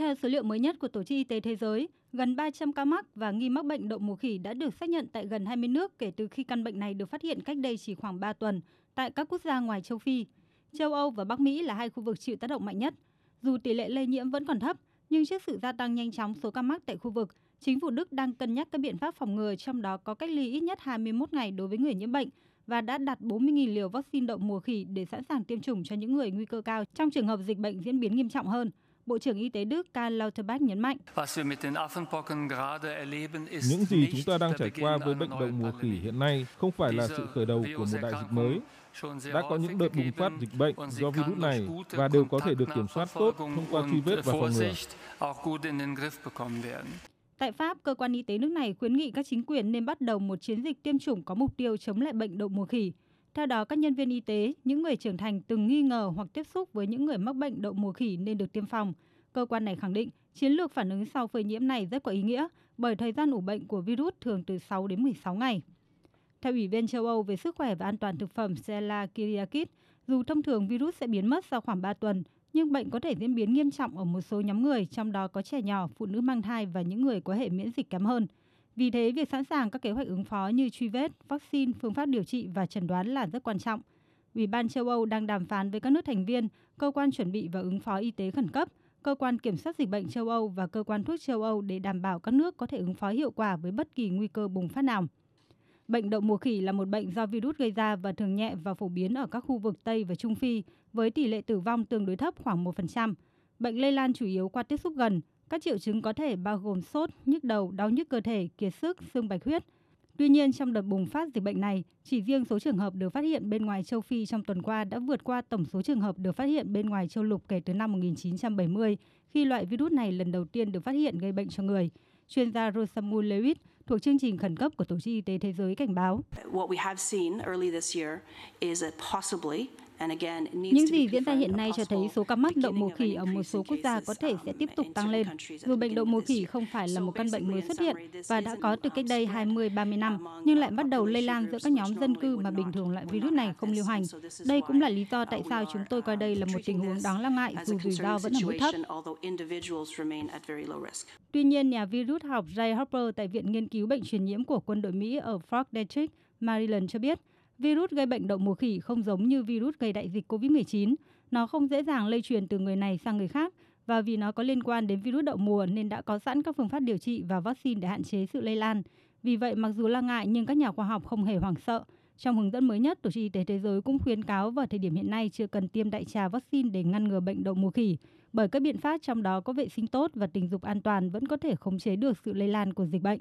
Theo số liệu mới nhất của Tổ chức Y tế Thế giới, gần 300 ca mắc và nghi mắc bệnh đậu mùa khỉ đã được xác nhận tại gần 20 nước kể từ khi căn bệnh này được phát hiện cách đây chỉ khoảng 3 tuần tại các quốc gia ngoài châu Phi. Châu Âu và Bắc Mỹ là hai khu vực chịu tác động mạnh nhất. Dù tỷ lệ lây nhiễm vẫn còn thấp, nhưng trước sự gia tăng nhanh chóng số ca mắc tại khu vực, chính phủ Đức đang cân nhắc các biện pháp phòng ngừa, trong đó có cách ly ít nhất 21 ngày đối với người nhiễm bệnh và đã đặt 40.000 liều vaccine đậu mùa khỉ để sẵn sàng tiêm chủng cho những người nguy cơ cao trong trường hợp dịch bệnh diễn biến nghiêm trọng hơn. Bộ trưởng Y tế Đức Karl Lauterbach nhấn mạnh, những gì chúng ta đang trải qua với bệnh đậu mùa khỉ hiện nay không phải là sự khởi đầu của một đại dịch mới. Đã có những đợt bùng phát dịch bệnh do virus này và đều có thể được kiểm soát tốt thông qua truy vết và phòng ngừa. Tại Pháp, cơ quan y tế nước này khuyến nghị các chính quyền nên bắt đầu một chiến dịch tiêm chủng có mục tiêu chống lại bệnh đậu mùa khỉ. Theo đó, các nhân viên y tế, những người trưởng thành từng nghi ngờ hoặc tiếp xúc với những người mắc bệnh đậu mùa khỉ nên được tiêm phòng. Cơ quan này khẳng định chiến lược phản ứng sau phơi nhiễm này rất có ý nghĩa bởi thời gian ủ bệnh của virus thường từ 6 đến 16 ngày. Theo Ủy viên châu Âu về Sức khỏe và An toàn Thực phẩm Stella Kyriakides, dù thông thường virus sẽ biến mất sau khoảng 3 tuần, nhưng bệnh có thể diễn biến nghiêm trọng ở một số nhóm người, trong đó có trẻ nhỏ, phụ nữ mang thai và những người có hệ miễn dịch kém hơn. Vì thế, việc sẵn sàng các kế hoạch ứng phó như truy vết, vaccine, phương pháp điều trị và chẩn đoán là rất quan trọng. Ủy ban châu Âu đang đàm phán với các nước thành viên, cơ quan chuẩn bị và ứng phó y tế khẩn cấp, cơ quan kiểm soát dịch bệnh châu Âu và cơ quan thuốc châu Âu để đảm bảo các nước có thể ứng phó hiệu quả với bất kỳ nguy cơ bùng phát nào. Bệnh đậu mùa khỉ là một bệnh do virus gây ra và thường nhẹ và phổ biến ở các khu vực Tây và Trung Phi, với tỷ lệ tử vong tương đối thấp khoảng 1%. Bệnh lây lan chủ yếu qua tiếp xúc gần. Các triệu chứng có thể bao gồm sốt, nhức đầu, đau nhức cơ thể, kiệt sức, sưng bạch huyết. Tuy nhiên, trong đợt bùng phát dịch bệnh này, chỉ riêng số trường hợp được phát hiện bên ngoài châu Phi trong tuần qua đã vượt qua tổng số trường hợp được phát hiện bên ngoài châu lục kể từ năm 1970, khi loại virus này lần đầu tiên được phát hiện gây bệnh cho người. Chuyên gia Rosamund Lewis thuộc chương trình khẩn cấp của Tổ chức Y tế Thế giới cảnh báo. Những gì diễn ra hiện nay cho thấy số ca mắc đậu mùa khỉ ở một số quốc gia có thể sẽ tiếp tục tăng lên, dù bệnh đậu mùa khỉ không phải là một căn bệnh mới xuất hiện và đã có từ cách đây 20-30 năm, nhưng lại bắt đầu lây lan giữa các nhóm dân cư mà bình thường loại virus này không lưu hành. Đây cũng là lý do tại sao chúng tôi coi đây là một tình huống đáng lo ngại dù rủi ro vẫn ở mức thấp. Tuy nhiên, nhà virus học Jay Hopper tại Viện Nghiên cứu Bệnh truyền nhiễm của quân đội Mỹ ở Fort Detrick, Maryland cho biết, virus gây bệnh đậu mùa khỉ không giống như virus gây đại dịch COVID-19. Nó không dễ dàng lây truyền từ người này sang người khác, và vì nó có liên quan đến virus đậu mùa nên đã có sẵn các phương pháp điều trị và vaccine để hạn chế sự lây lan. Vì vậy, mặc dù lo ngại nhưng các nhà khoa học không hề hoảng sợ. Trong hướng dẫn mới nhất, Tổ chức Y tế Thế giới cũng khuyến cáo vào thời điểm hiện nay chưa cần tiêm đại trà vaccine để ngăn ngừa bệnh đậu mùa khỉ, bởi các biện pháp trong đó có vệ sinh tốt và tình dục an toàn vẫn có thể khống chế được sự lây lan của dịch bệnh.